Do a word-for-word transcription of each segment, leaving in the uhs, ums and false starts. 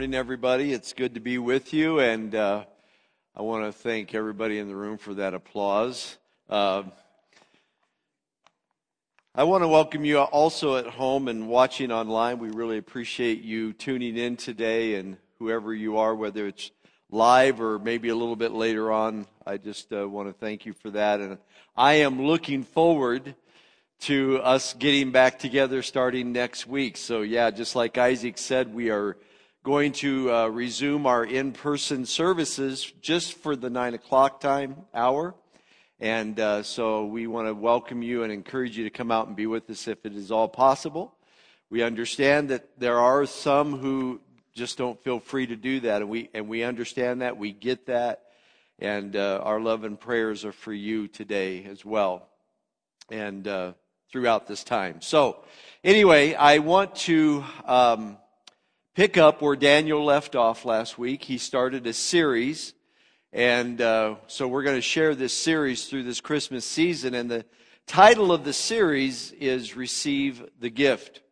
morning, everybody. It's good to be with you, and uh, I want to thank everybody in the room for that applause. Uh, I want to welcome you also at home and watching online. We really appreciate you tuning in today, and whoever you are, whether it's live or maybe a little bit later on, I just uh, want to thank you for that. And I am looking forward to us getting back together starting next week. So yeah, just like Isaac said, we are going to uh, resume our in-person services just for the nine o'clock time hour. And uh, so we want to welcome you and encourage you to come out and be with us if it is all possible. We understand that there are some who just don't feel free to do that, and we and we understand that, we get that, and uh, our love and prayers are for you today as well, and uh, throughout this time. So anyway, I want to um, pick up where Daniel left off last week. He started a series, and uh, so we're going to share this series through this Christmas season, and the title of the series is Receive the Gift.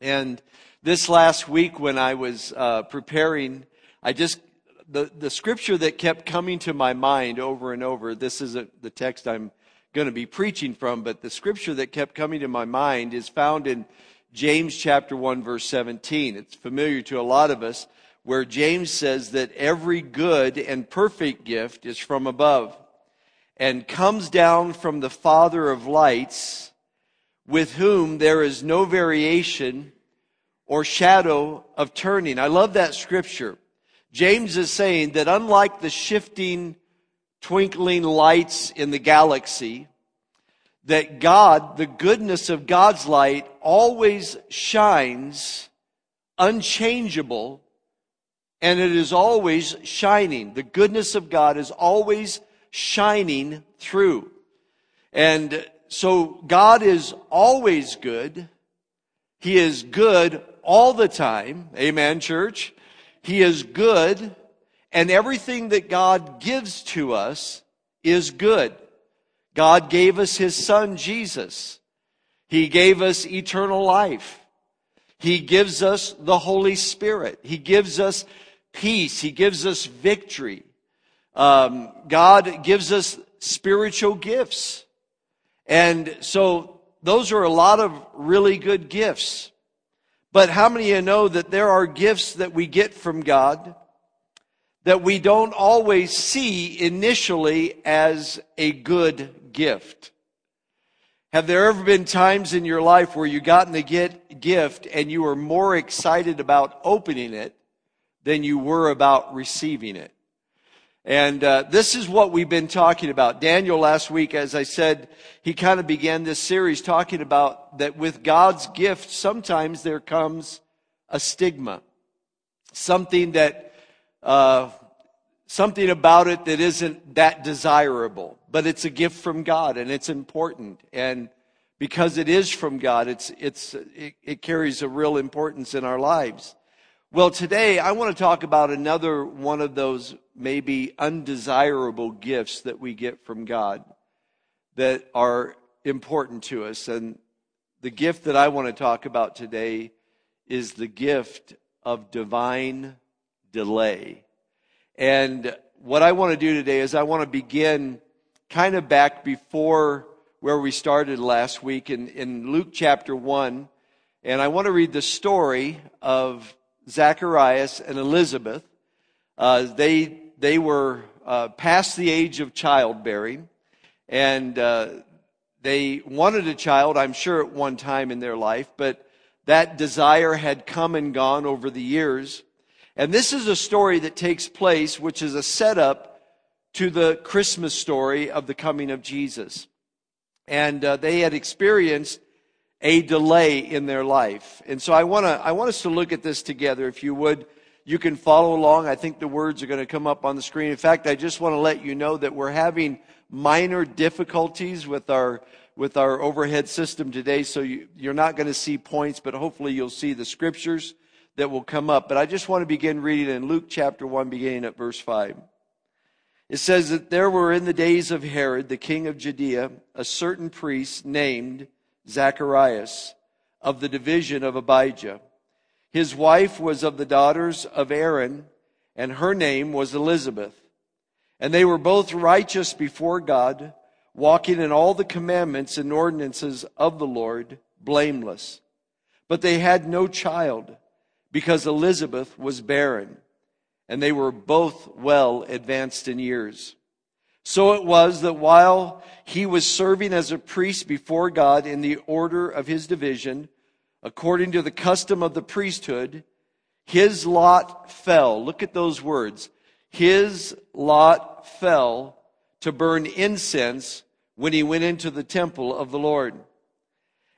And this last week when I was uh, preparing, I just, the, the scripture that kept coming to my mind over and over, this isn't the text I'm going to be preaching from, but the scripture that kept coming to my mind is found in James chapter one, verse seventeen. It's familiar to a lot of us, where James says that every good and perfect gift is from above and comes down from the Father of lights, with whom there is no variation or shadow of turning. I love that scripture. James is saying that unlike the shifting, twinkling lights in the galaxy, that God, the goodness of God's light, always shines unchangeable, and it is always shining. The goodness of God is always shining through. And so God is always good. He is good all the time. Amen, church. He is good. And everything that God gives to us is good. God gave us His Son, Jesus. He gave us eternal life. He gives us the Holy Spirit. He gives us peace. He gives us victory. Um, God gives us spiritual gifts. And so those are a lot of really good gifts. But how many of you know that there are gifts that we get from God that we don't always see initially as a good gift? Have there ever been times in your life where you gotten a get gift and you were more excited about opening it than you were about receiving it? And uh, this is what we've been talking about. Daniel last week, as I said, he kind of began this series talking about that with God's gift, sometimes there comes a stigma, something that Uh, something about it that isn't that desirable, but it's a gift from God, and it's important. And because it is from God, it's it's it, it carries a real importance in our lives. Well, today I want to talk about another one of those maybe undesirable gifts that we get from God that are important to us. And the gift that I want to talk about today is the gift of divine delay. And what I want to do today is I want to begin kind of back before where we started last week in, in Luke chapter one. And I want to read the story of Zacharias and Elizabeth. Uh, they they were uh, past the age of childbearing, and uh, they wanted a child, I'm sure, at one time in their life, but that desire had come and gone over the years. And this is a story that takes place, which is a setup to the Christmas story of the coming of Jesus. And uh, they had experienced a delay in their life. And so I want to I want us to look at this together. If you would, you can follow along. I think the words are going to come up on the screen. In fact, I just want to let you know that we're having minor difficulties with our with our overhead system today. So you, you're not going to see points, but hopefully you'll see the scriptures that will come up. But I just want to begin reading in Luke chapter one, beginning at verse five. It says that there were in the days of Herod, the king of Judea, a certain priest named Zacharias, of the division of Abijah. His wife was of the daughters of Aaron, and her name was Elizabeth. And they were both righteous before God, walking in all the commandments and ordinances of the Lord, blameless. But they had no child, because Elizabeth was barren, and they were both well advanced in years. So it was that while he was serving as a priest before God in the order of his division, according to the custom of the priesthood, his lot fell. Look at those words. His lot fell to burn incense when he went into the temple of the Lord.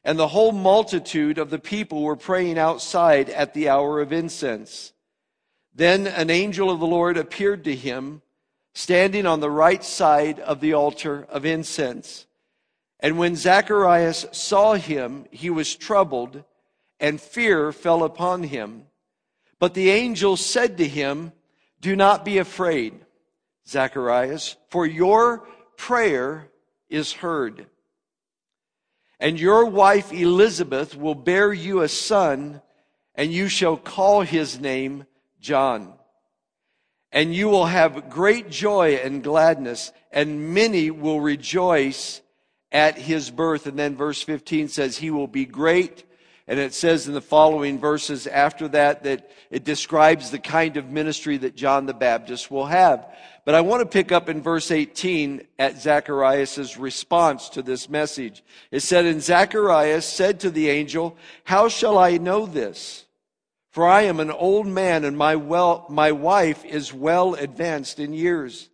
And the whole multitude of the people were praying outside at the hour of incense. Then an angel of the Lord appeared to him, standing on the right side of the altar of incense. And when Zacharias saw him, he was troubled, and fear fell upon him. But the angel said to him, "Do not be afraid, Zacharias, for your prayer is heard. And your wife Elizabeth will bear you a son, and you shall call his name John. And you will have great joy and gladness, and many will rejoice at his birth." And then verse fifteen says, "He will be great." And it says in the following verses after that, that it describes the kind of ministry that John the Baptist will have. But I want to pick up in verse eighteen at Zacharias' response to this message. It said, "And Zacharias said to the angel, 'How shall I know this? For I am an old man, and my well, my wife is well advanced in years.'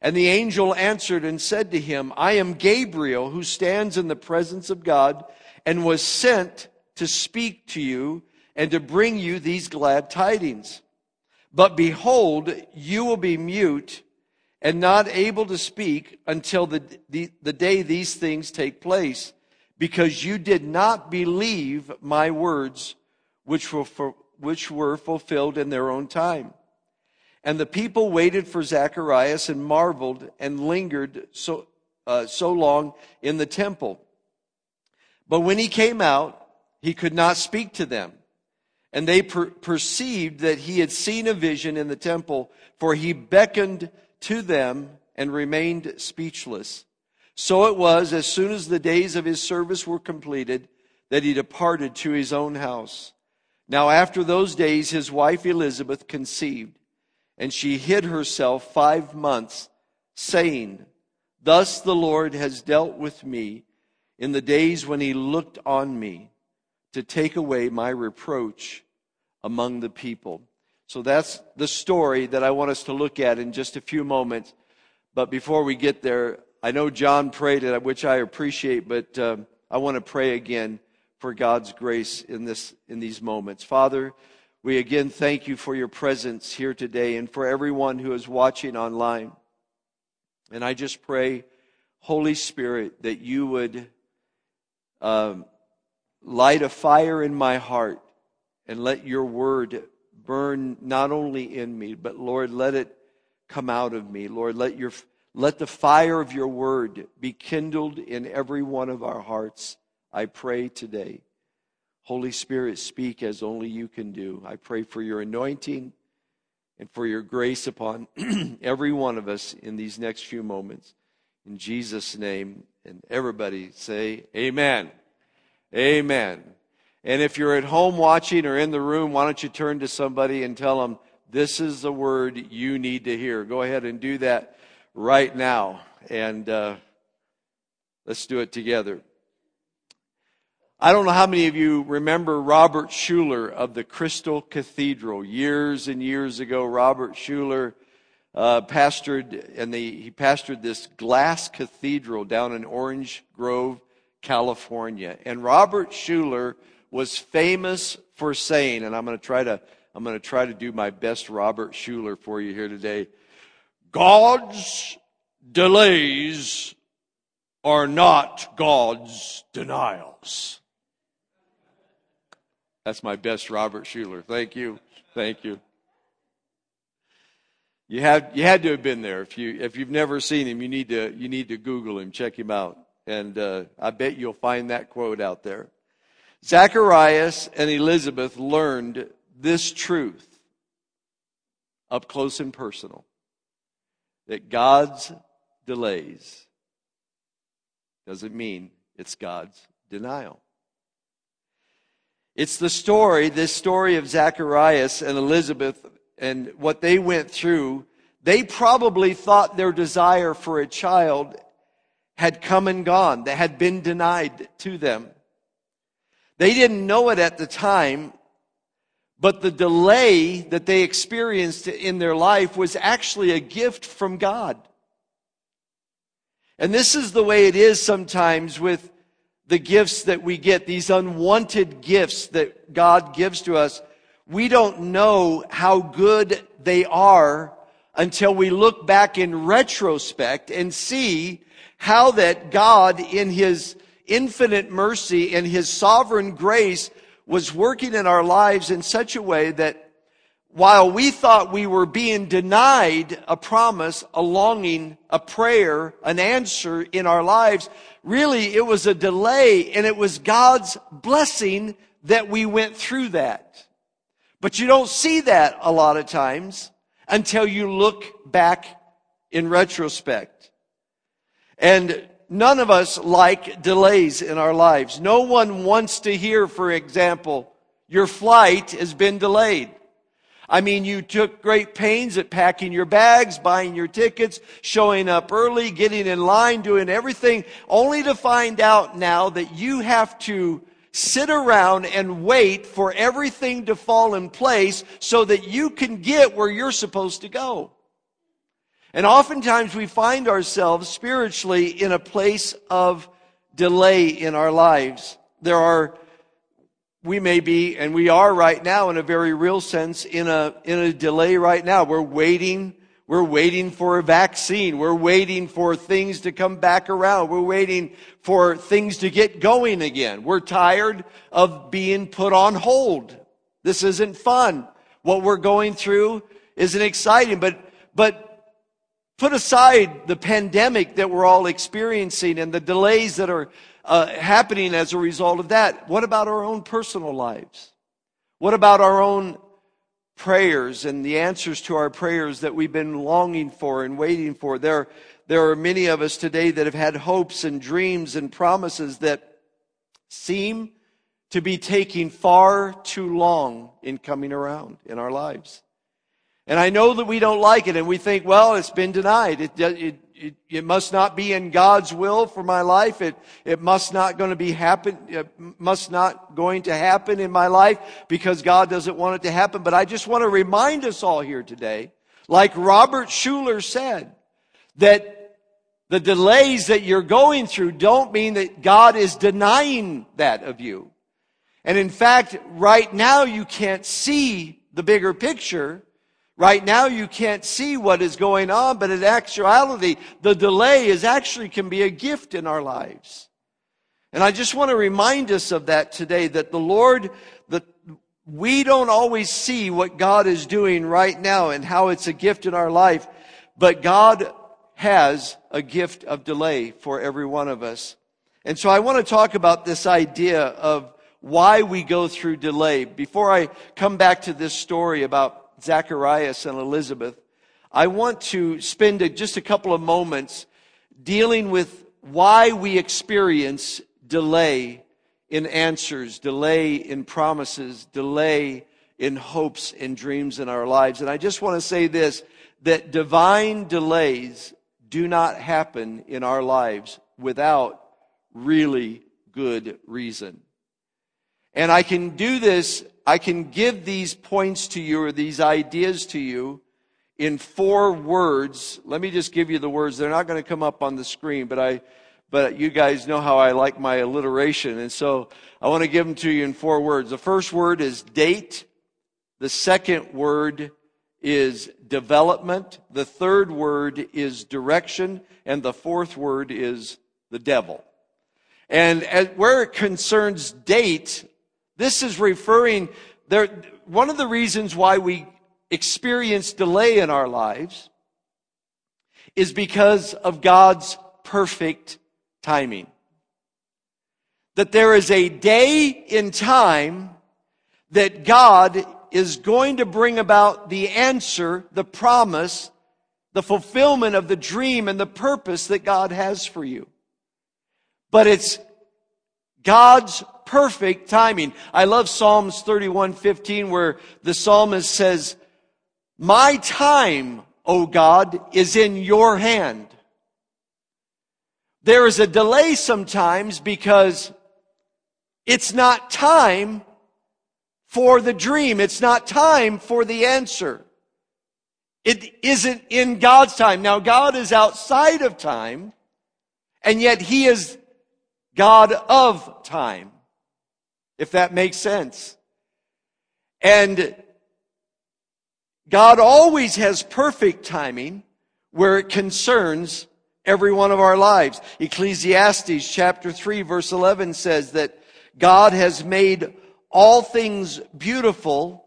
And the angel answered and said to him, 'I am Gabriel, who stands in the presence of God, and was sent to speak to you and to bring you these glad tidings. But behold, you will be mute and not able to speak until the, the, the day these things take place, because you did not believe my words, which were, for, which were fulfilled in their own time.' And the people waited for Zacharias and marveled and lingered so, uh, so long in the temple. But when he came out, he could not speak to them, and they per- perceived that he had seen a vision in the temple, for he beckoned to them and remained speechless. So it was, as soon as the days of his service were completed, that he departed to his own house. Now after those days, his wife Elizabeth conceived, and she hid herself five months, saying, 'Thus the Lord has dealt with me in the days when he looked on me, to take away my reproach among the people.'" So that's the story that I want us to look at in just a few moments. But before we get there, I know John prayed it, which I appreciate, but um, I want to pray again for God's grace in this in these moments. Father, we again thank you for your presence here today and for everyone who is watching online. And I just pray, Holy Spirit, that you would Um, light a fire in my heart, and let your word burn not only in me, but Lord, let it come out of me. Lord, let your let the fire of your word be kindled in every one of our hearts, I pray today. Holy Spirit, speak as only you can do. I pray for your anointing and for your grace upon every one of us in these next few moments. In Jesus' name, and everybody say amen. Amen. And if you're at home watching or in the room, why don't you turn to somebody and tell them, this is the word you need to hear. Go ahead and do that right now. And uh, let's do it together. I don't know how many of you remember Robert Schuller of the Crystal Cathedral. Years and years ago, Robert Schuller uh, pastored, and the, he pastored this glass cathedral down in Orange Grove, California. And Robert Schuller was famous for saying, and I'm going to try to I'm going to try to do my best Robert Schuller for you here today, "God's delays are not God's denials." That's my best Robert Schuller. Thank you. Thank you. You have you had to have been there. If you if you've never seen him, you need to you need to Google him, check him out. And uh, I bet you'll find that quote out there. Zacharias and Elizabeth learned this truth up close and personal, that God's delays doesn't mean it's God's denial. It's the story, this story of Zacharias and Elizabeth and what they went through. They probably thought their desire for a child had come and gone, that had been denied to them. They didn't know it at the time, but the delay that they experienced in their life was actually a gift from God. And this is the way it is sometimes with the gifts that we get, these unwanted gifts that God gives to us. We don't know how good they are until we look back in retrospect and see how that God, in His infinite mercy and His sovereign grace, was working in our lives in such a way that while we thought we were being denied a promise, a longing, a prayer, an answer in our lives, really it was a delay, and it was God's blessing that we went through that. But you don't see that a lot of times until you look back in retrospect. And none of us like delays in our lives. No one wants to hear, for example, your flight has been delayed. I mean, you took great pains at packing your bags, buying your tickets, showing up early, getting in line, doing everything, only to find out now that you have to sit around and wait for everything to fall in place so that you can get where you're supposed to go. And oftentimes we find ourselves spiritually in a place of delay in our lives. There are, we may be, and we are right now in a very real sense, in a in a delay right now. We're waiting, we're waiting for a vaccine. We're waiting for things to come back around. We're waiting for things to get going again. We're tired of being put on hold. This isn't fun. What we're going through isn't exciting, but but put aside the pandemic that we're all experiencing and the delays that are uh, happening as a result of that. What about our own personal lives? What about our own prayers and the answers to our prayers that we've been longing for and waiting for? There, there are many of us today that have had hopes and dreams and promises that seem to be taking far too long in coming around in our lives. And I know that we don't like it, and we think, well, it's been denied. It, it, it, it must not be in God's will for my life. It, it must not going to be happen, it must not going to happen in my life because God doesn't want it to happen. But I just want to remind us all here today, like Robert Schuller said, that the delays that you're going through don't mean that God is denying that of you. And in fact, right now you can't see the bigger picture. Right now you can't see what is going on, but in actuality, the delay is actually can be a gift in our lives. And I just want to remind us of that today, that the Lord, that we don't always see what God is doing right now and how it's a gift in our life, but God has a gift of delay for every one of us. And so I want to talk about this idea of why we go through delay. Before I come back to this story about Zacharias and Elizabeth, I want to spend a, just a couple of moments dealing with why we experience delay in answers, delay in promises, delay in hopes and dreams in our lives. And I just want to say this, that divine delays do not happen in our lives without really good reason. And I can do this, I can give these points to you or these ideas to you in four words. Let me just give you the words. They're not going to come up on the screen, but I, but you guys know how I like my alliteration. And so I want to give them to you in four words. The first word is date. The second word is development. The third word is direction. And the fourth word is the devil. And as, where it concerns date, this is referring, there, one of the reasons why we experience delay in our lives is because of God's perfect timing. that there is a day in time that God is going to bring about the answer, the promise, the fulfillment of the dream and the purpose that God has for you. But it's God's perfect timing. I love Psalms thirty-one fifteen, where the psalmist says, "My time, O God, is in your hand." There is a delay sometimes because it's not time for the dream. It's not time for the answer. It isn't in God's time. Now, God is outside of time, and yet He is God of time, if that makes sense. And God always has perfect timing where it concerns every one of our lives. Ecclesiastes chapter three verse eleven says that God has made all things beautiful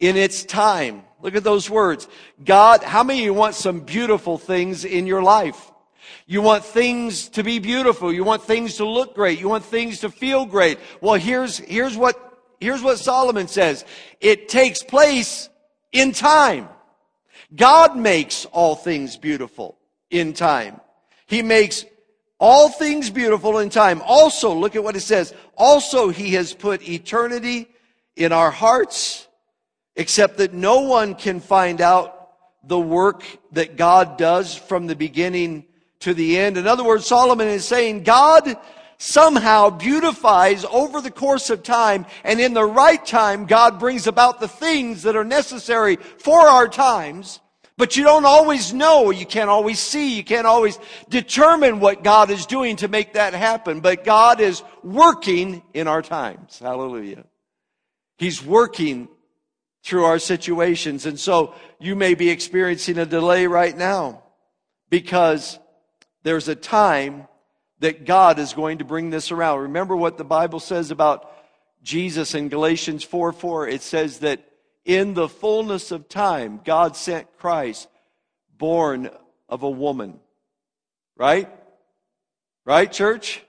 in its time. Look at those words. God, how many of you want some beautiful things in your life? You want things to be beautiful. You want things to look great. You want things to feel great. Well, here's, here's what, here's what Solomon says. It takes place in time. God makes all things beautiful in time. He makes all things beautiful in time. Also, look at what it says. Also, He has put eternity in our hearts, except that no one can find out the work that God does from the beginning to the end. In other words, Solomon is saying God somehow beautifies over the course of time, and in the right time, God brings about the things that are necessary for our times. But you don't always know, you can't always see, you can't always determine what God is doing to make that happen. But God is working in our times. Hallelujah. He's working through our situations. And so you may be experiencing a delay right now because there's a time that God is going to bring this around. Remember what the Bible says about Jesus in Galatians four four. It says that in the fullness of time, God sent Christ, born of a woman. Right? Right, church?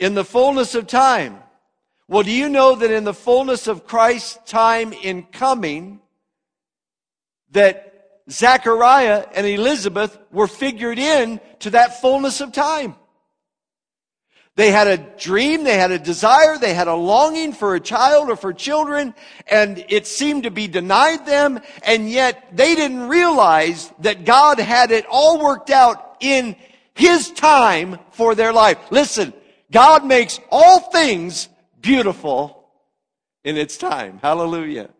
In the fullness of time. Well, do you know that in the fullness of Christ's time in coming, that Zechariah and Elizabeth were figured in to that fullness of time. They had a dream, they had a desire, they had a longing for a child or for children, and it seemed to be denied them, and yet they didn't realize that God had it all worked out in His time for their life. Listen, God makes all things beautiful in its time. Hallelujah.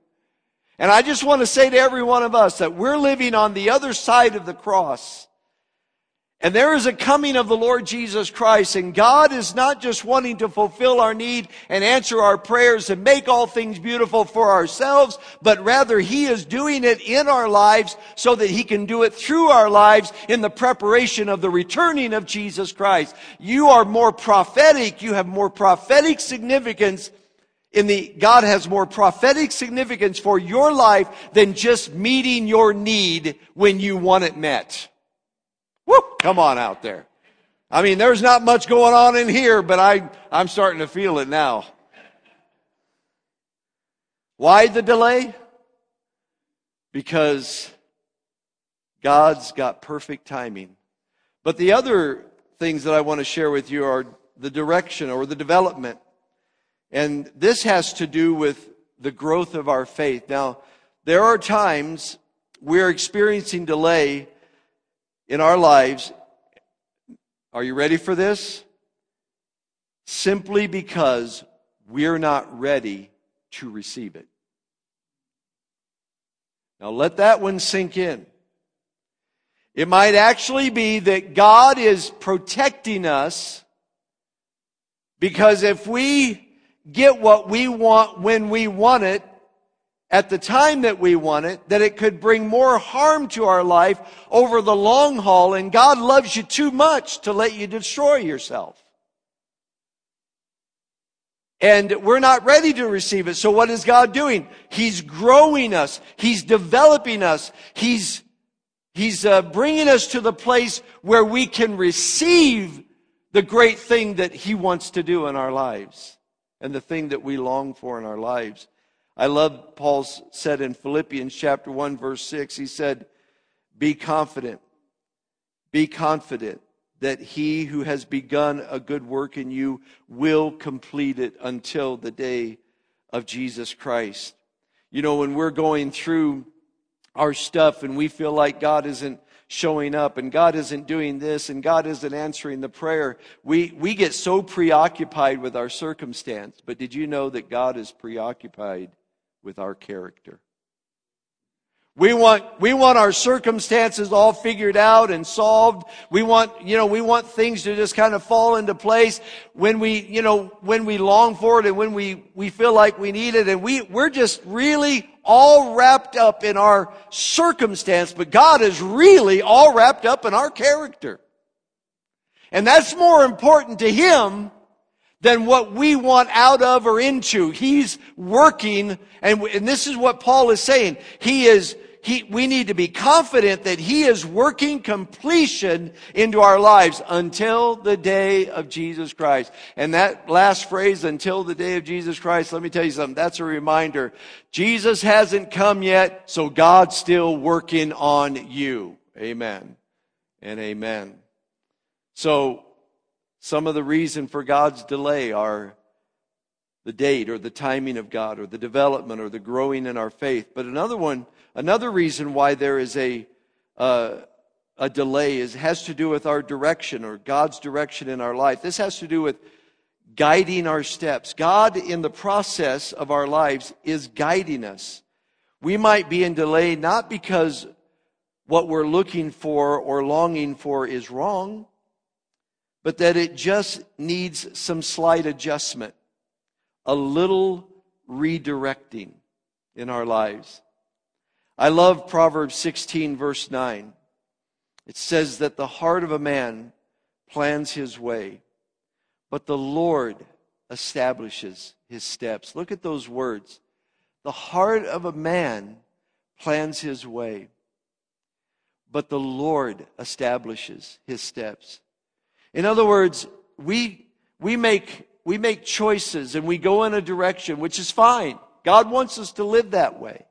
And I just want to say to every one of us that we're living on the other side of the cross. And there is a coming of the Lord Jesus Christ. And God is not just wanting to fulfill our need and answer our prayers and make all things beautiful for ourselves, but rather He is doing it in our lives so that He can do it through our lives in the preparation of the returning of Jesus Christ. You are more prophetic. You have more prophetic significance In the, God has more prophetic significance for your life than just meeting your need when you want it met. Whoop, come on out there. I mean, there's not much going on in here, but I, I'm starting to feel it now. Why the delay? Because God's got perfect timing. But the other things that I want to share with you are the direction or the development. And this has to do with the growth of our faith. Now, there are times we're experiencing delay in our lives. Are you ready for this? Simply because we're not ready to receive it. Now, let that one sink in. It might actually be that God is protecting us, because if we get what we want when we want it, at the time that we want it, that it could bring more harm to our life over the long haul, and God loves you too much to let you destroy yourself. And we're not ready to receive it. So what is God doing? He's growing us. He's developing us. He's, he's uh, bringing us to the place where we can receive the great thing that he wants to do in our lives and the thing that we long for in our lives. I love Paul's said in Philippians chapter one, verse six, he said, be confident, be confident that he who has begun a good work in you will complete it until the day of Jesus Christ. You know, when we're going through our stuff and we feel like God isn't showing up and God isn't doing this and God isn't answering the prayer, we, we get so preoccupied with our circumstance. But did you know that God is preoccupied with our character? We want, we want our circumstances all figured out and solved. We want, you know, we want things to just kind of fall into place when we, you know, when we long for it and when we, we feel like we need it. And we, we're just really all wrapped up in our circumstance, but God is really all wrapped up in our character. And that's more important to Him than what we want out of or into. He's working, and, and this is what Paul is saying. He is, he, we need to be confident that He is working completion into our lives until the day of Jesus Christ. And that last phrase, until the day of Jesus Christ, let me tell you something, that's a reminder. Jesus hasn't come yet, so God's still working on you. Amen and amen. So, some of the reason for God's delay are the date or the timing of God or the development or the growing in our faith. But another one, another reason why there is a uh, a delay is has to do with our direction or God's direction in our life. This has to do with guiding our steps. God, in the process of our lives, is guiding us. We might be in delay not because what we're looking for or longing for is wrong, but that it just needs some slight adjustment, a little redirecting in our lives. I love Proverbs sixteen, verse nine. It says that the heart of a man plans his way, but the Lord establishes his steps. Look at those words. The heart of a man plans his way, but the Lord establishes his steps. In other words, we we make we make choices and we go in a direction, which is fine. God wants us to live that way.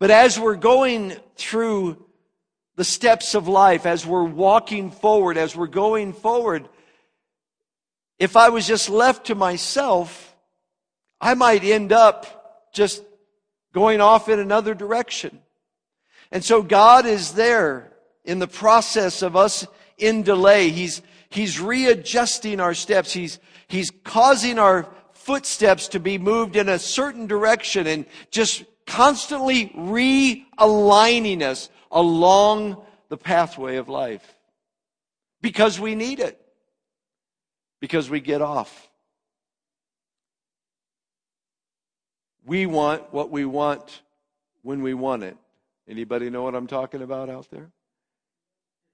But as we're going through the steps of life, as we're walking forward, as we're going forward, if I was just left to myself, I might end up just going off in another direction. And so God is there in the process of us in delay. He's He's readjusting our steps. He's, he's causing our footsteps to be moved in a certain direction and just constantly realigning us along the pathway of life because we need it, because we get off. We want what we want when we want it. Anybody know what I'm talking about out there?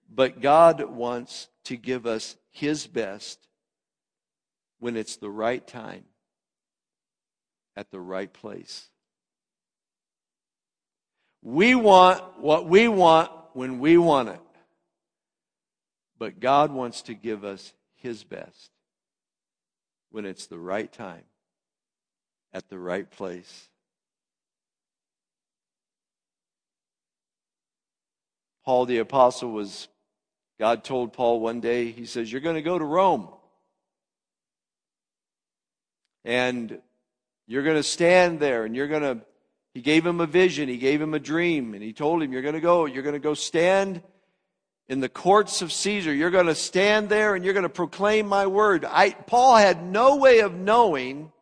But God wants to give us His best when it's the right time, at the right place. We want what we want when we want it. But God wants to give us His best when it's the right time, at the right place. Paul the Apostle was... God told Paul one day, He says, you're going to go to Rome. And you're going to stand there and you're going to, He gave him a vision, He gave him a dream, and He told him, you're going to go, you're going to go stand in the courts of Caesar. You're going to stand there and you're going to proclaim my word. I, Paul had no way of knowing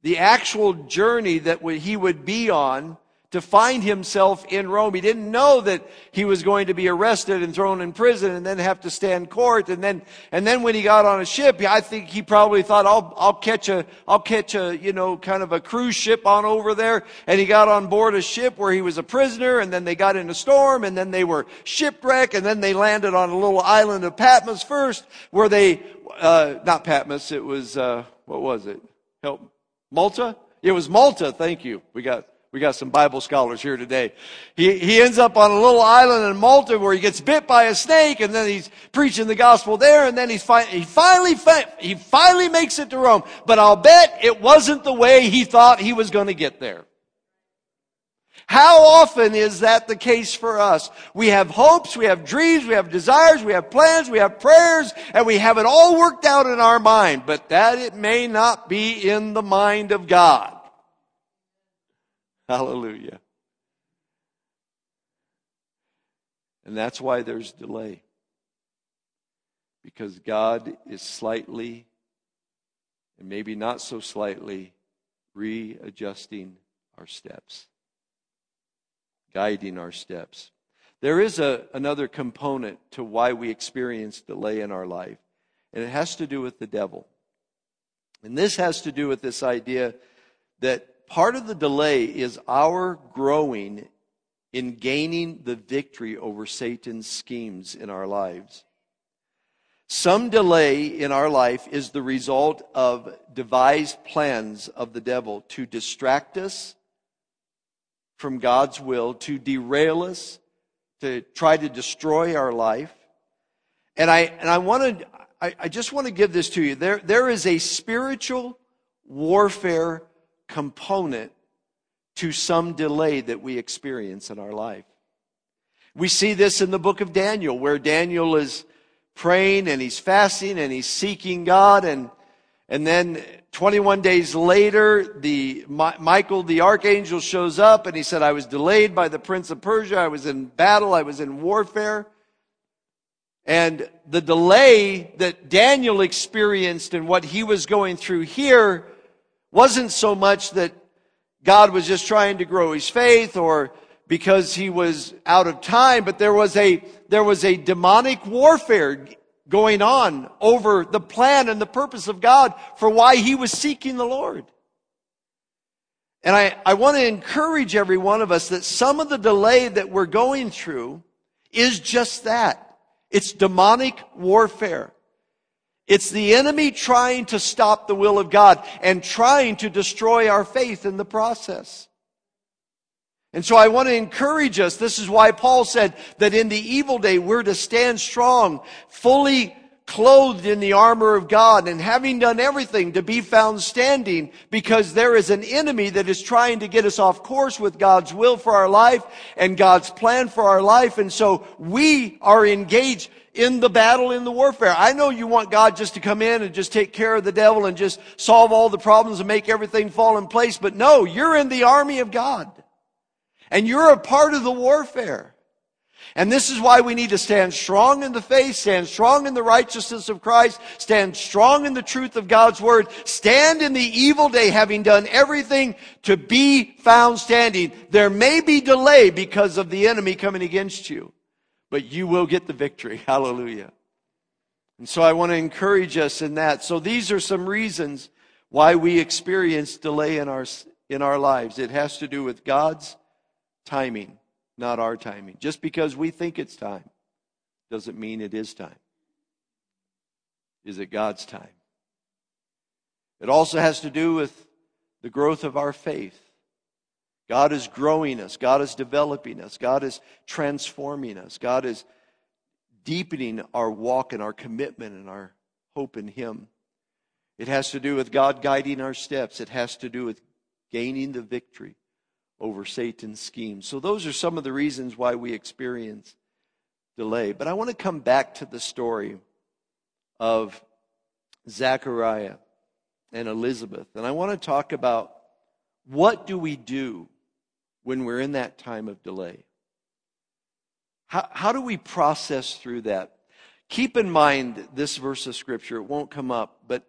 the actual journey that he would be on to find himself in Rome. He didn't know that he was going to be arrested and thrown in prison and then have to stand court. And then, and then when he got on a ship, I think he probably thought, I'll, I'll catch a, I'll catch a, you know, kind of a cruise ship on over there. And he got on board a ship where he was a prisoner, and then they got in a storm, and then they were shipwrecked, and then they landed on a little island of Patmos first, where they, uh, not Patmos, it was, uh, what was it? Help. Malta? It was Malta. Thank you. We got We got some Bible scholars here today. He he ends up on a little island in Malta where he gets bit by a snake, and then he's preaching the gospel there, and then he's fi- he finally he finally makes it to Rome. But I'll bet it wasn't the way he thought he was going to get there. How often is that the case for us? We have hopes, we have dreams, we have desires, we have plans, we have prayers, and we have it all worked out in our mind, but that it may not be in the mind of God. Hallelujah. And that's why there's delay. Because God is slightly, and maybe not so slightly, readjusting our steps. Guiding our steps. There is a, another component to why we experience delay in our life, and it has to do with the devil. And this has to do with this idea that part of the delay is our growing in gaining the victory over Satan's schemes in our lives. Some delay in our life is the result of devised plans of the devil to distract us from God's will, to derail us, to try to destroy our life. And I and I want to I, I just want to give this to you. There there is a spiritual warfare component to some delay that we experience in our life. We see this in the book of Daniel, where Daniel is praying and he's fasting and he's seeking God, and and then twenty-one days later, the Michael, the archangel, shows up, and he said, I was delayed by the prince of Persia. I was in battle. I was in warfare. And the delay that Daniel experienced and what he was going through here wasn't so much that God was just trying to grow his faith or because he was out of time, but there was a, there was a demonic warfare going on over the plan and the purpose of God for why he was seeking the Lord. And I, I want to encourage every one of us that some of the delay that we're going through is just that. It's demonic warfare. It's the enemy trying to stop the will of God and trying to destroy our faith in the process. And so I want to encourage us. This is why Paul said that in the evil day we're to stand strong, fully clothed in the armor of God, and having done everything to be found standing, because there is an enemy that is trying to get us off course with God's will for our life and God's plan for our life. And so we are engaged in the battle, in the warfare. I know you want God just to come in and just take care of the devil and just solve all the problems and make everything fall in place. But no, you're in the army of God. And you're a part of the warfare. And this is why we need to stand strong in the faith, stand strong in the righteousness of Christ, stand strong in the truth of God's word, stand in the evil day having done everything to be found standing. There may be delay because of the enemy coming against you, but you will get the victory. Hallelujah. And so I want to encourage us in that. So these are some reasons why we experience delay in our, in our lives. It has to do with God's timing, not our timing. Just because we think it's time doesn't mean it is time. Is it God's time? It also has to do with the growth of our faith. God is growing us. God is developing us. God is transforming us. God is deepening our walk and our commitment and our hope in Him. It has to do with God guiding our steps. It has to do with gaining the victory over Satan's schemes. So those are some of the reasons why we experience delay. But I want to come back to the story of Zechariah and Elizabeth. And I want to talk about what do we do when we're in that time of delay? How, how do we process through that? Keep in mind this verse of Scripture. It won't come up, but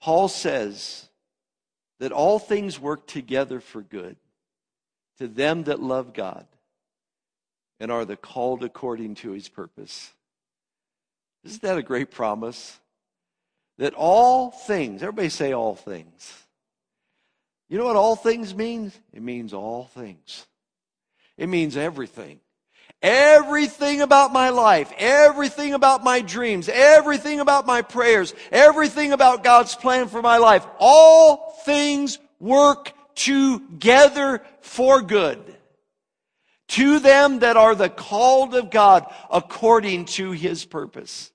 Paul says that all things work together for good to them that love God and are the called according to His purpose. Isn't that a great promise? That all things, everybody say all things. You know what all things means? It means all things. It means everything. Everything about my life, everything about my dreams, everything about my prayers, everything about God's plan for my life, all things work together for good to them that are the called of God according to his purpose.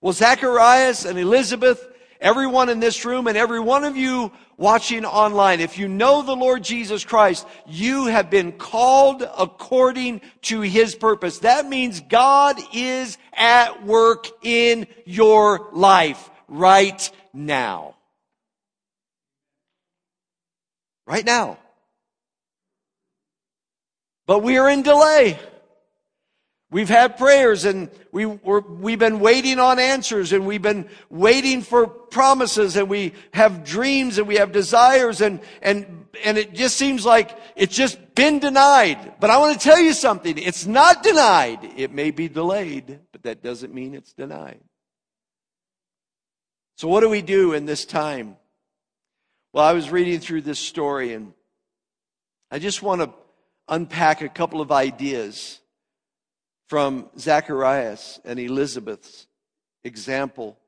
Well, Zacharias and Elizabeth, everyone in this room and every one of you watching online, if you know the Lord Jesus Christ, you have been called according to his purpose. That means God is at work in your life right now. Right now. But we are in delay. We've had prayers and we were, we've been waiting on answers, and we've been waiting for promises, and we have dreams and we have desires, and, and, and it just seems like it's just been denied. But I want to tell you something. It's not denied. It may be delayed, but that doesn't mean it's denied. So what do we do in this time? Well, I was reading through this story and I just want to unpack a couple of ideas from Zacharias and Elizabeth's example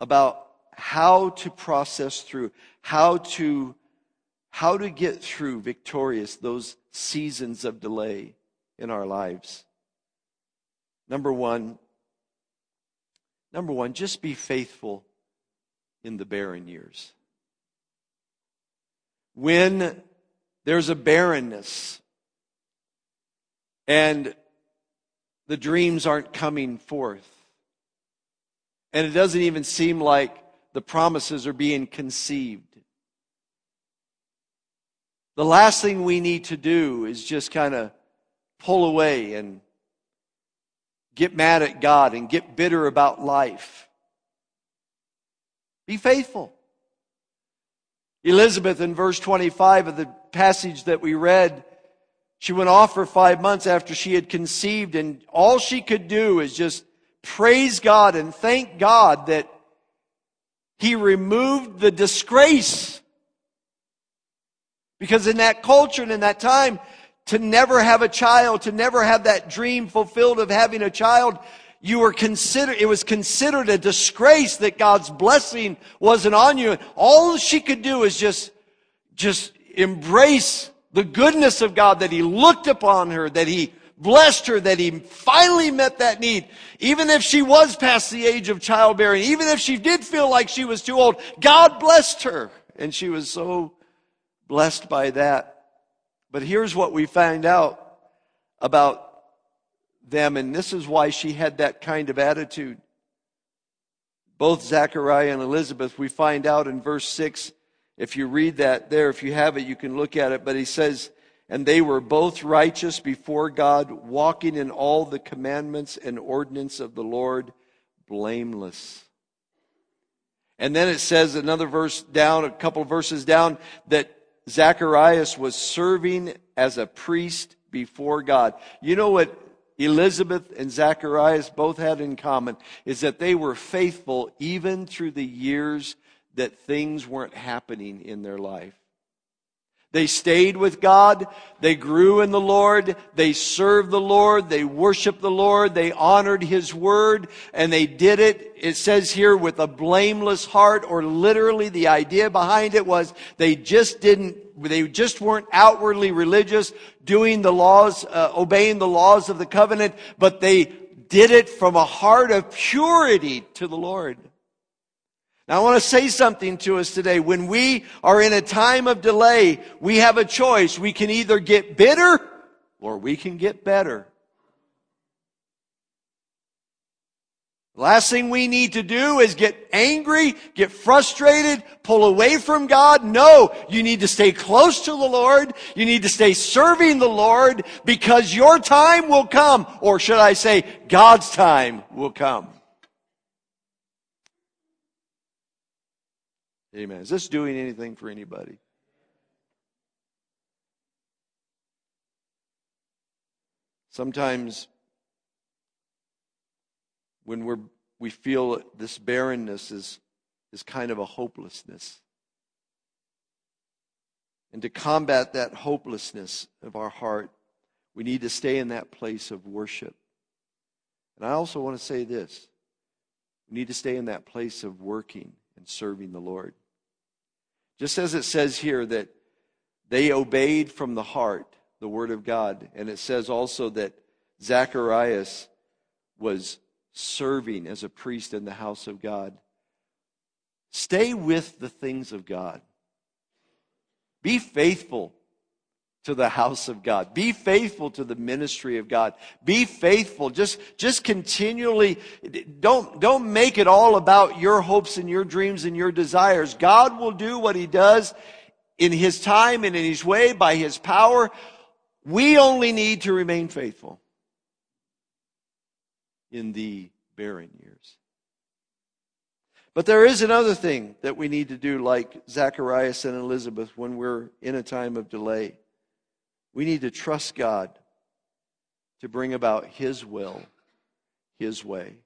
about how to process through, how to, how to get through victorious those seasons of delay in our lives. Number one, number one, just be faithful in the barren years. When there's a barrenness and the dreams aren't coming forth, and it doesn't even seem like the promises are being conceived, the last thing we need to do is just kind of pull away and get mad at God and get bitter about life. Be faithful. Elizabeth, in verse twenty-five of the passage that we read, she went off for five months after she had conceived, and all she could do is just praise God and thank God that he removed the disgrace. Because in that culture and in that time, to never have a child, to never have that dream fulfilled of having a child, you were considered, it was considered a disgrace that God's blessing wasn't on you. All she could do is just, just embrace the goodness of God, that he looked upon her, that he blessed her, that he finally met that need. Even if she was past the age of childbearing, even if she did feel like she was too old, God blessed her. And she was so blessed by that. But here's what we find out about them, and this is why she had that kind of attitude. Both Zechariah and Elizabeth, we find out in verse six, if you read that there, if you have it, you can look at it. But he says, and they were both righteous before God, walking in all the commandments and ordinance of the Lord, blameless. And then it says another verse down, a couple of verses down, that Zacharias was serving as a priest before God. You know what Elizabeth and Zacharias both had in common is that they were faithful even through the years that things weren't happening in their life. They stayed with God. They grew in the Lord. They served the Lord. They worshiped the Lord. They honored his word. And they did it, it says here, with a blameless heart, or literally the idea behind it was they just didn't, they just weren't outwardly religious, doing the laws, uh, obeying the laws of the covenant, but they did it from a heart of purity to the Lord. Now, I want to say something to us today. When we are in a time of delay, we have a choice. We can either get bitter or we can get better. The last thing we need to do is get angry, get frustrated, pull away from God. No, you need to stay close to the Lord. You need to stay serving the Lord, because your time will come. Or should I say, God's time will come. Amen. Is this doing anything for anybody? Sometimes when we're, we feel this barrenness is, is kind of a hopelessness. And to combat that hopelessness of our heart, we need to stay in that place of worship. And I also want to say this. We need to stay in that place of working and serving the Lord. Just as it says here that they obeyed from the heart the word of God. And it says also that Zacharias was serving as a priest in the house of God. Stay with the things of God. Be faithful to the house of God. Be faithful to the ministry of God. Be faithful. Just, just continually, don't, don't make it all about your hopes and your dreams and your desires. God will do what He does in His time and in His way by His power. We only need to remain faithful in the barren years. But there is another thing that we need to do, like Zacharias and Elizabeth, when we're in a time of delay. We need to trust God to bring about His will, His way.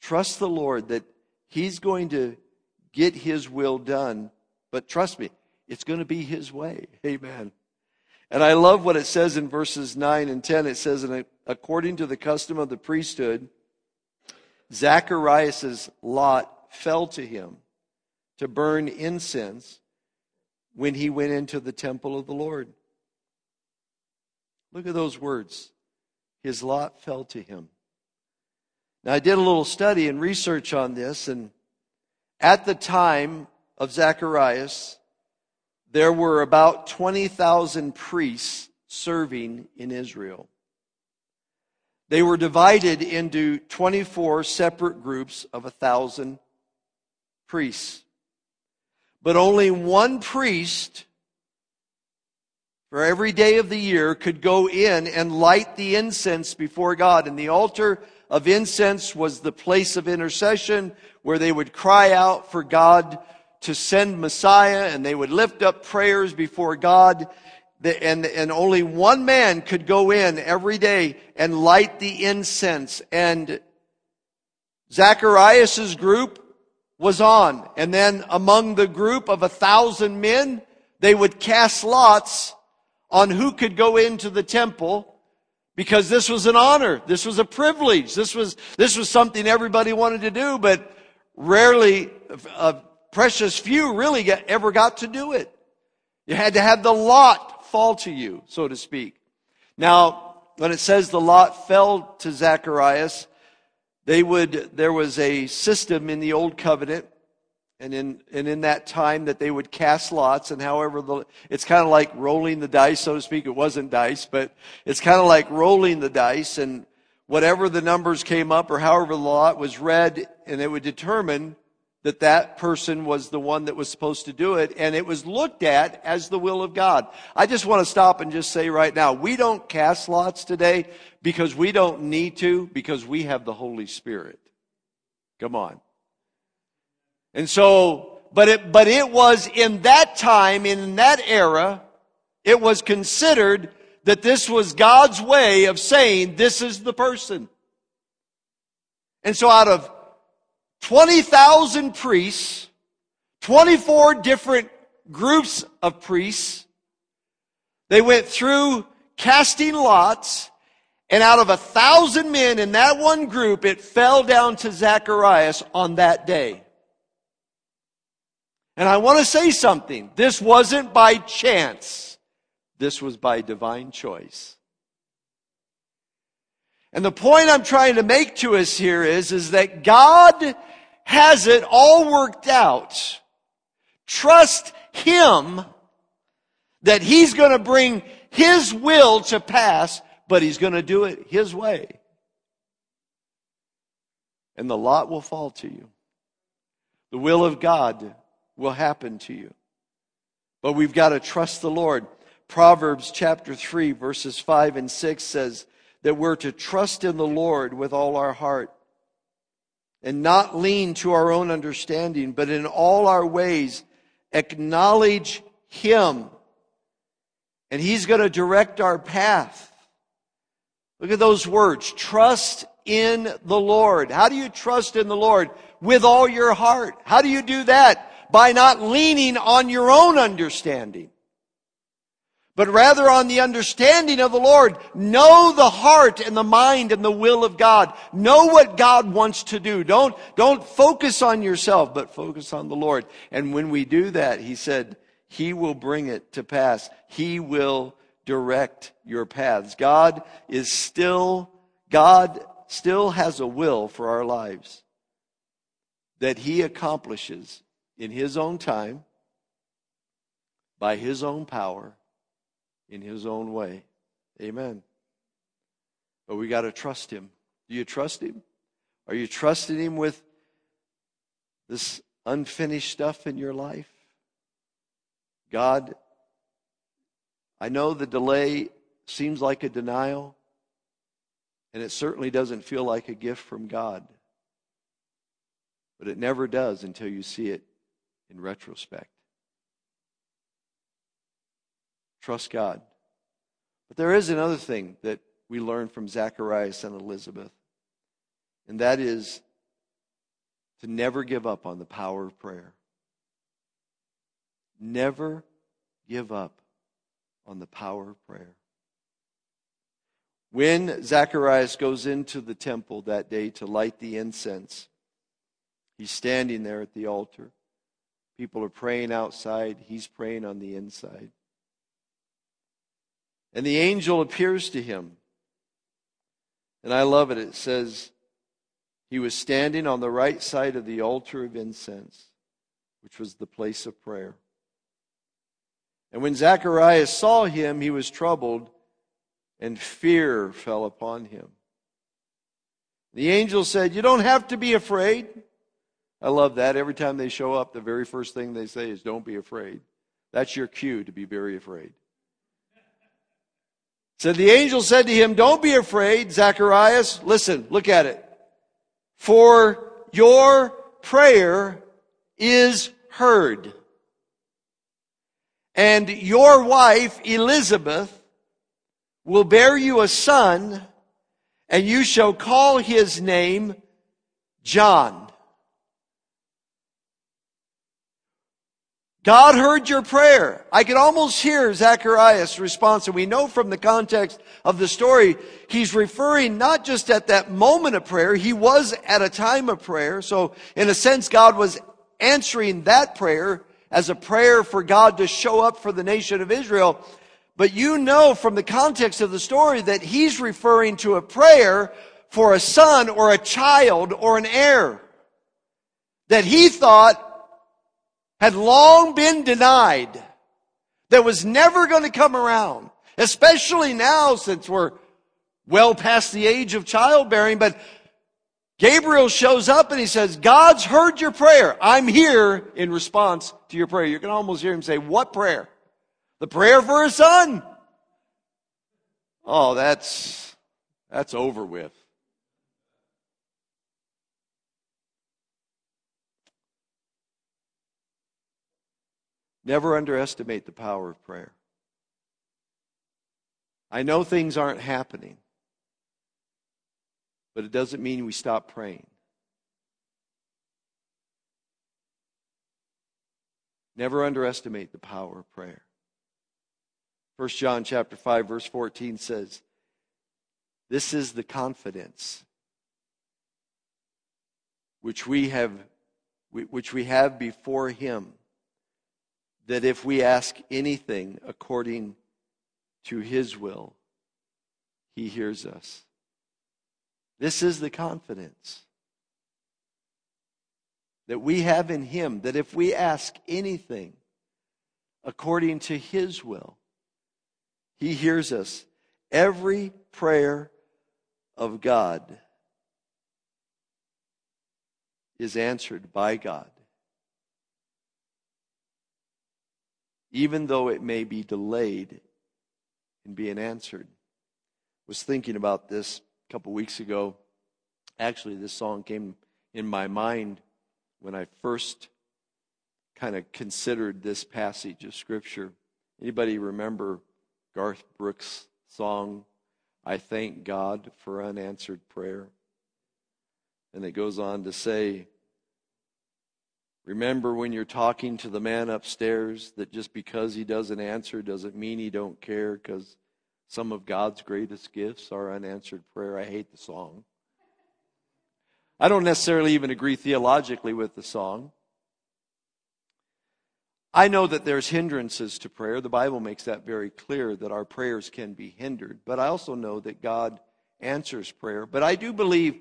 Trust the Lord that He's going to get His will done, but trust me, it's going to be His way. Amen. And I love what it says in verses nine and ten. It says, and according to the custom of the priesthood, Zacharias' lot fell to him to burn incense when he went into the temple of the Lord. Look at those words. His lot fell to him. Now, I did a little study and research on this, and at the time of Zacharias, there were about twenty thousand priests serving in Israel. They were divided into twenty-four separate groups of one thousand priests. But only one priest for every day of the year could go in and light the incense before God. And the altar of incense was the place of intercession where they would cry out for God to send Messiah, and they would lift up prayers before God. And, and only one man could go in every day and light the incense. And Zacharias' group was on. And then among the group of a thousand men, they would cast lots on who could go into the temple, because this was an honor. This was a privilege. This was, this was something everybody wanted to do, but rarely, a precious few really get, ever got to do it. You had to have the lot fall to you, so to speak. Now, when it says the lot fell to Zacharias, They would, there was a system in the Old Covenant, and in, and in that time that they would cast lots, and however, the, it's kind of like rolling the dice, so to speak. It wasn't dice, but it's kind of like rolling the dice, and whatever the numbers came up, or however the lot was read, and it would determine that that person was the one that was supposed to do it, and it was looked at as the will of God. I just want to stop and just say right now, we don't cast lots today because we don't need to, because we have the Holy Spirit. Come on. And so, but it, but it was in that time, in that era, it was considered that this was God's way of saying, this is the person. And so out of twenty thousand priests, twenty-four different groups of priests, they went through casting lots, and out of a thousand men in that one group, it fell down to Zacharias on that day. And I want to say something. This wasn't by chance. This was by divine choice. And the point I'm trying to make to us here is, is that God has it all worked out. Trust Him that He's going to bring His will to pass, but He's going to do it His way. And the lot will fall to you. The will of God will happen to you. But we've got to trust the Lord. Proverbs chapter three, verses five and six says that we're to trust in the Lord with all our heart and not lean to our own understanding, but in all our ways acknowledge Him. And He's going to direct our path. Look at those words. Trust in the Lord. How do you trust in the Lord? With all your heart. How do you do that? By not leaning on your own understanding, but rather on the understanding of the Lord. Know the heart and the mind and the will of God. Know what God wants to do. Don't, don't focus on yourself, but focus on the Lord. And when we do that, he said, he will bring it to pass. He will direct your paths. God is still, God still has a will for our lives that he accomplishes in his own time, by his own power, in his own way. Amen. But we got to trust him. Do you trust him? Are you trusting him with this unfinished stuff in your life? God, I know the delay seems like a denial, and it certainly doesn't feel like a gift from God. But it never does until you see it in retrospect. Trust God. But there is another thing that we learn from Zacharias and Elizabeth, and that is to never give up on the power of prayer. Never give up on the power of prayer. When Zacharias goes into the temple that day to light the incense, he's standing there at the altar. People are praying outside. He's praying on the inside. And the angel appears to him. And I love it. It says, he was standing on the right side of the altar of incense, which was the place of prayer. And when Zacharias saw him, he was troubled, and fear fell upon him. The angel said, you don't have to be afraid. I love that. Every time they show up, the very first thing they say is, don't be afraid. That's your cue to be very afraid. So the angel said to him, don't be afraid, Zacharias. Listen, look at it. For your prayer is heard. And your wife, Elizabeth, will bear you a son, and you shall call his name John. God heard your prayer. I can almost hear Zacharias' response, and we know from the context of the story, he's referring not just at that moment of prayer, he was at a time of prayer. So in a sense, God was answering that prayer as a prayer for God to show up for the nation of Israel. But you know from the context of the story that he's referring to a prayer for a son or a child or an heir that he thought had long been denied, that was never going to come around, especially now since we're well past the age of childbearing. But Gabriel shows up and he says, God's heard your prayer. I'm here in response to your prayer. You can almost hear him say, what prayer? The prayer for a son. Oh, that's, that's over with. Never underestimate the power of prayer. I know things aren't happening, but it doesn't mean we stop praying. Never underestimate the power of prayer. First John chapter five, verse fourteen says, this is the confidence which we have, which we have before him, that if we ask anything according to his will, he hears us. This is the confidence that we have in him, that if we ask anything according to his will, he hears us. Every prayer of God is answered by God, even though it may be delayed in being answered. I was thinking about this a couple weeks ago. Actually, this song came in my mind when I first kind of considered this passage of Scripture. Anybody remember Garth Brooks' song, I Thank God for Unanswered Prayer? And it goes on to say, Remember when you're talking to the man upstairs that just because he doesn't answer doesn't mean he don't care, because some of God's greatest gifts are unanswered prayer. I hate the song. I don't necessarily even agree theologically with the song. I know that there's hindrances to prayer. The Bible makes that very clear, that our prayers can be hindered. But I also know that God answers prayer. But I do believe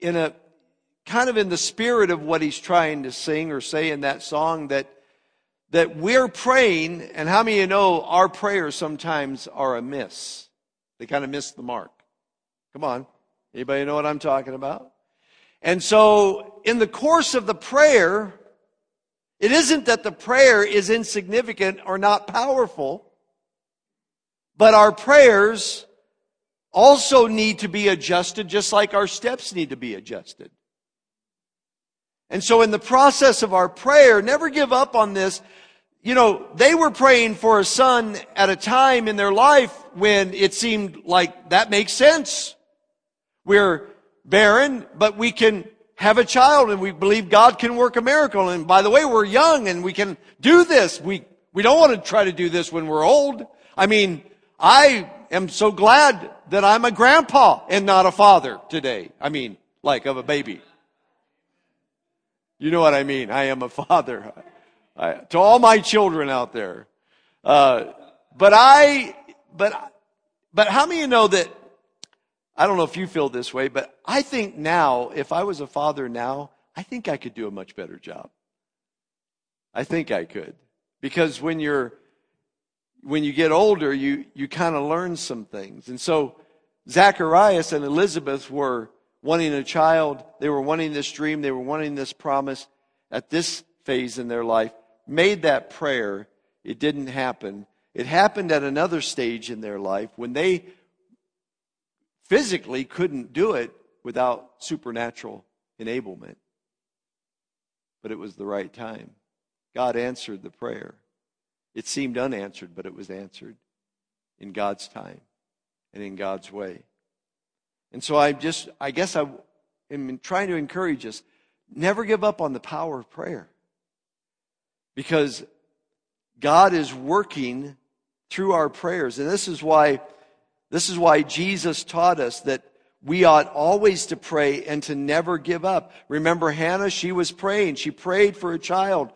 in a kind of in the spirit of what he's trying to sing or say in that song, that that we're praying, and how many of you know our prayers sometimes are a miss? They kind of miss the mark. Come on. Anybody know what I'm talking about? And so in the course of the prayer, it isn't that the prayer is insignificant or not powerful, but our prayers also need to be adjusted, just like our steps need to be adjusted. And so in the process of our prayer, never give up on this. You know, they were praying for a son at a time in their life when it seemed like that makes sense. We're barren, but we can have a child, and we believe God can work a miracle. And by the way, we're young and we can do this. We, we don't want to try to do this when we're old. I mean, I am so glad that I'm a grandpa and not a father today. I mean, like of a baby. You know what I mean? I am a father. I, I, to all my children out there. Uh, but I, but, but how many of you know that, I don't know if you feel this way, but I think now, if I was a father now, I think I could do a much better job. I think I could. Because when you're, when you get older, you, you kind of learn some things. And so Zacharias and Elizabeth were wanting a child. They were wanting this dream. They were wanting this promise at this phase in their life. Made that prayer. It didn't happen. It happened at another stage in their life when they physically couldn't do it without supernatural enablement. But it was the right time. God answered the prayer. It seemed unanswered, but it was answered in God's time and in God's way. And so I just, I guess I am trying to encourage us, never give up on the power of prayer. Because God is working through our prayers. And this is why This is why Jesus taught us that we ought always to pray and to never give up. Remember Hannah? She was praying. She prayed for a child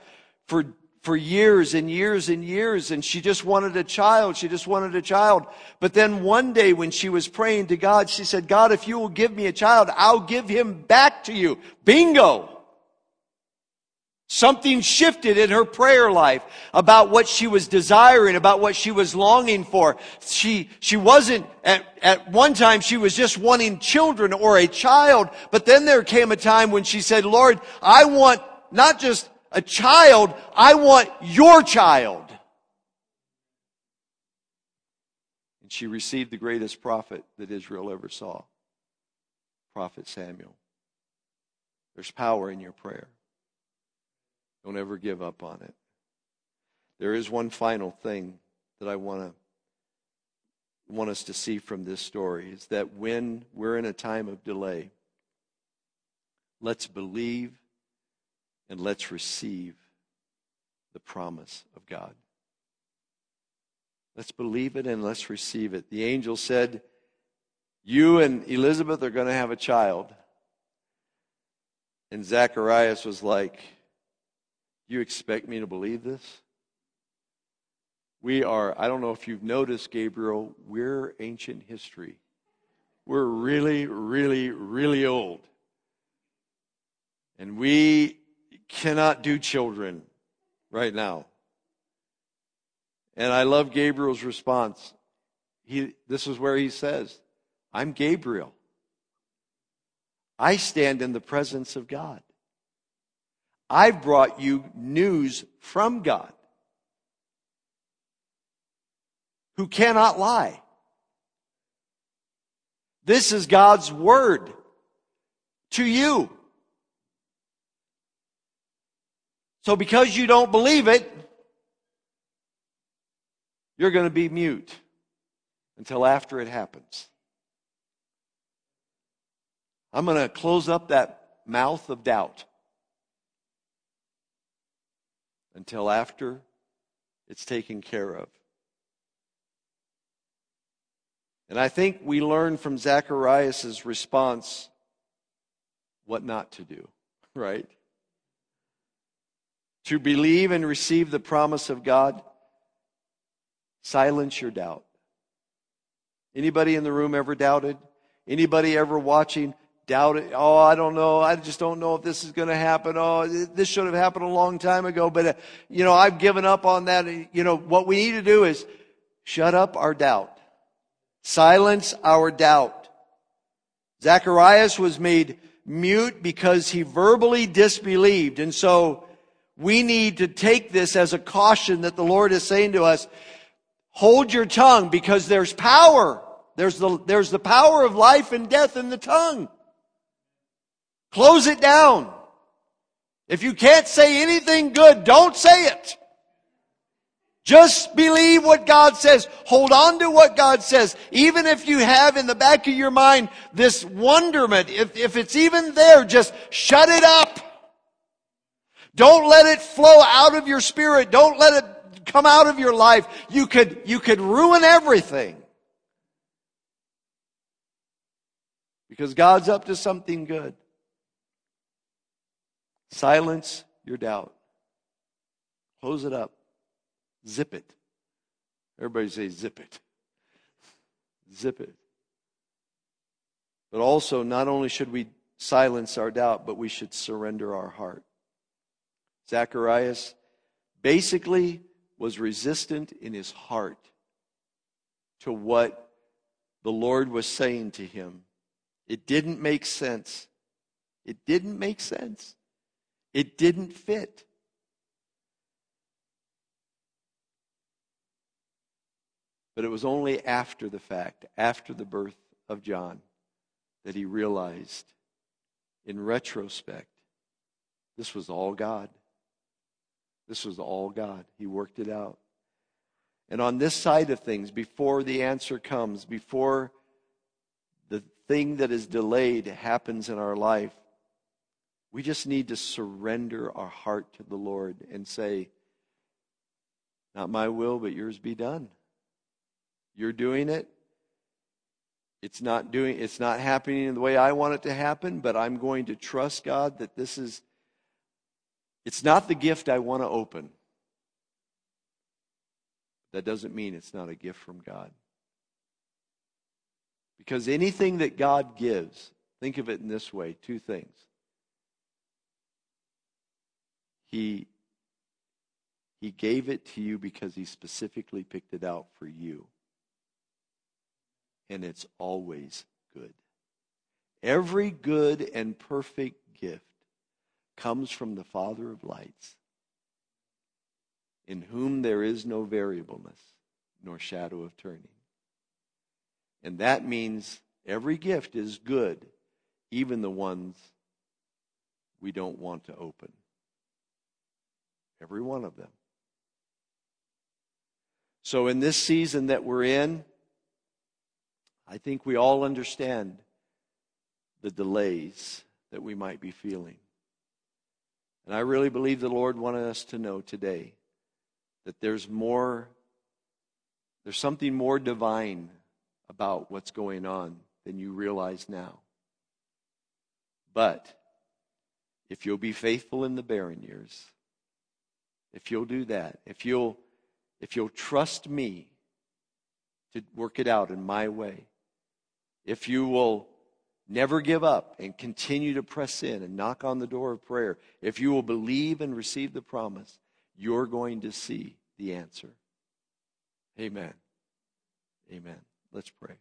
for, for years and years and years. And she just wanted a child. She just wanted a child. But then one day when she was praying to God, she said, God, if you will give me a child, I'll give him back to you. Bingo! Something shifted in her prayer life about what she was desiring, about what she was longing for. She, she wasn't, at, at one time she was just wanting children or a child, but then there came a time when she said, Lord, I want not just a child, I want your child. And she received the greatest prophet that Israel ever saw, Prophet Samuel. There's power in your prayer. Don't ever give up on it. There is one final thing that I want to want us to see from this story, is that when we're in a time of delay, let's believe and let's receive the promise of God. Let's believe it and let's receive it. The angel said, you and Elizabeth are going to have a child. And Zacharias was like, you expect me to believe this? We are, I don't know if you've noticed, Gabriel, we're ancient history. We're really, really, really old. And we cannot do children right now. And I love Gabriel's response. He, this is where he says, I'm Gabriel. I stand in the presence of God. I've brought you news from God, who cannot lie. This is God's word to you. So because you don't believe it, you're going to be mute until after it happens. I'm going to close up that mouth of doubt. until after it's taken care of. And I think we learn from Zacharias' response what not to do, right? To believe and receive the promise of God, silence your doubt. Anybody in the room ever doubted? Anybody ever watching doubted? Oh, I don't know. I just don't know if this is going to happen. Oh, this should have happened a long time ago. But, uh, you know, I've given up on that. You know, what we need to do is shut up our doubt. Silence our doubt. Zacharias was made mute because he verbally disbelieved. And so we need to take this as a caution that the Lord is saying to us, hold your tongue, because there's power. There's the, there's the power of life and death in the tongue. Close it down. If you can't say anything good, don't say it. Just believe what God says. Hold on to what God says. Even if you have in the back of your mind this wonderment, if, if it's even there, just shut it up. Don't let it flow out of your spirit. Don't let it come out of your life. You could, you could ruin everything. Because God's up to something good. Silence your doubt. Close it up. Zip it. Everybody say zip it. Zip it. But also, not only should we silence our doubt, but we should surrender our heart. Zacharias basically was resistant in his heart to what the Lord was saying to him. It didn't make sense. It didn't make sense. It didn't fit. But it was only after the fact, after the birth of John, that he realized, in retrospect, this was all God. This was all God. He worked it out. And on this side of things, before the answer comes, before the thing that is delayed happens in our life, we just need to surrender our heart to the Lord and say, not my will, but yours be done. You're doing it. It's not doing, it's not happening in the way I want it to happen, but I'm going to trust God that this is, it's not the gift I want to open. That doesn't mean it's not a gift from God. Because anything that God gives, think of it in this way, two things. He, he gave it to you because he specifically picked it out for you. And it's always good. Every good and perfect gift comes from the Father of lights, in whom there is no variableness nor shadow of turning. And that means every gift is good, even the ones we don't want to open. Every one of them. So in this season that we're in, I think we all understand the delays that we might be feeling. And I really believe the Lord wanted us to know today that there's more, there's something more divine about what's going on than you realize now. But if you'll be faithful in the barren years, if you'll do that, if you'll if you'll trust me to work it out in my way, if you will never give up and continue to press in and knock on the door of prayer, if you will believe and receive the promise, you're going to see the answer. Amen. Amen. Let's pray.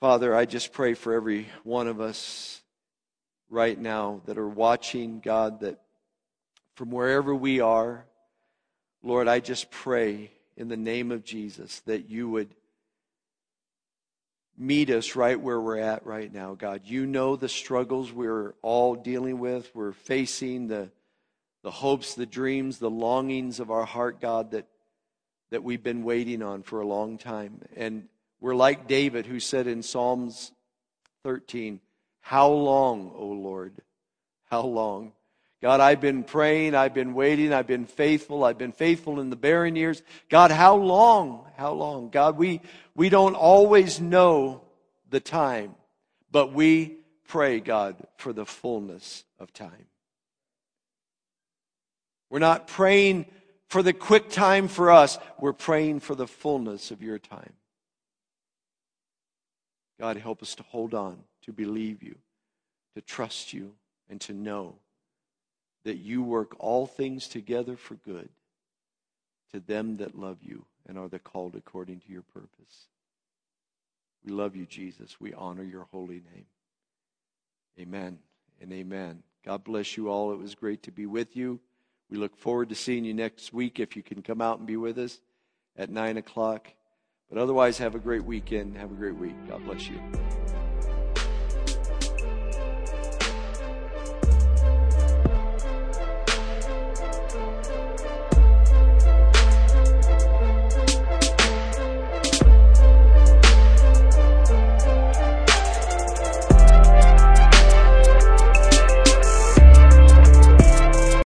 Father, I just pray for every one of us right now that are watching, God, that from wherever we are, Lord, I just pray in the name of Jesus that you would meet us right where we're at right now, God. You know the struggles we're all dealing with. We're facing the the hopes, the dreams, the longings of our heart, God, that, that we've been waiting on for a long time. And we're like David, who said in Psalms thirteen, how long, O Lord? How long? God, I've been praying, I've been waiting, I've been faithful, I've been faithful in the barren years. God, how long? How long? God, we, we don't always know the time, but we pray, God, for the fullness of time. We're not praying for the quick time for us. We're praying for the fullness of your time. God, help us to hold on, to believe you, to trust you, and to know that you work all things together for good to them that love you and are the called according to your purpose. We love you, Jesus. We honor your holy name. Amen and amen. God bless you all. It was great to be with you. We look forward to seeing you next week if you can come out and be with us at nine o'clock. But otherwise, have a great weekend. Have a great week. God bless you.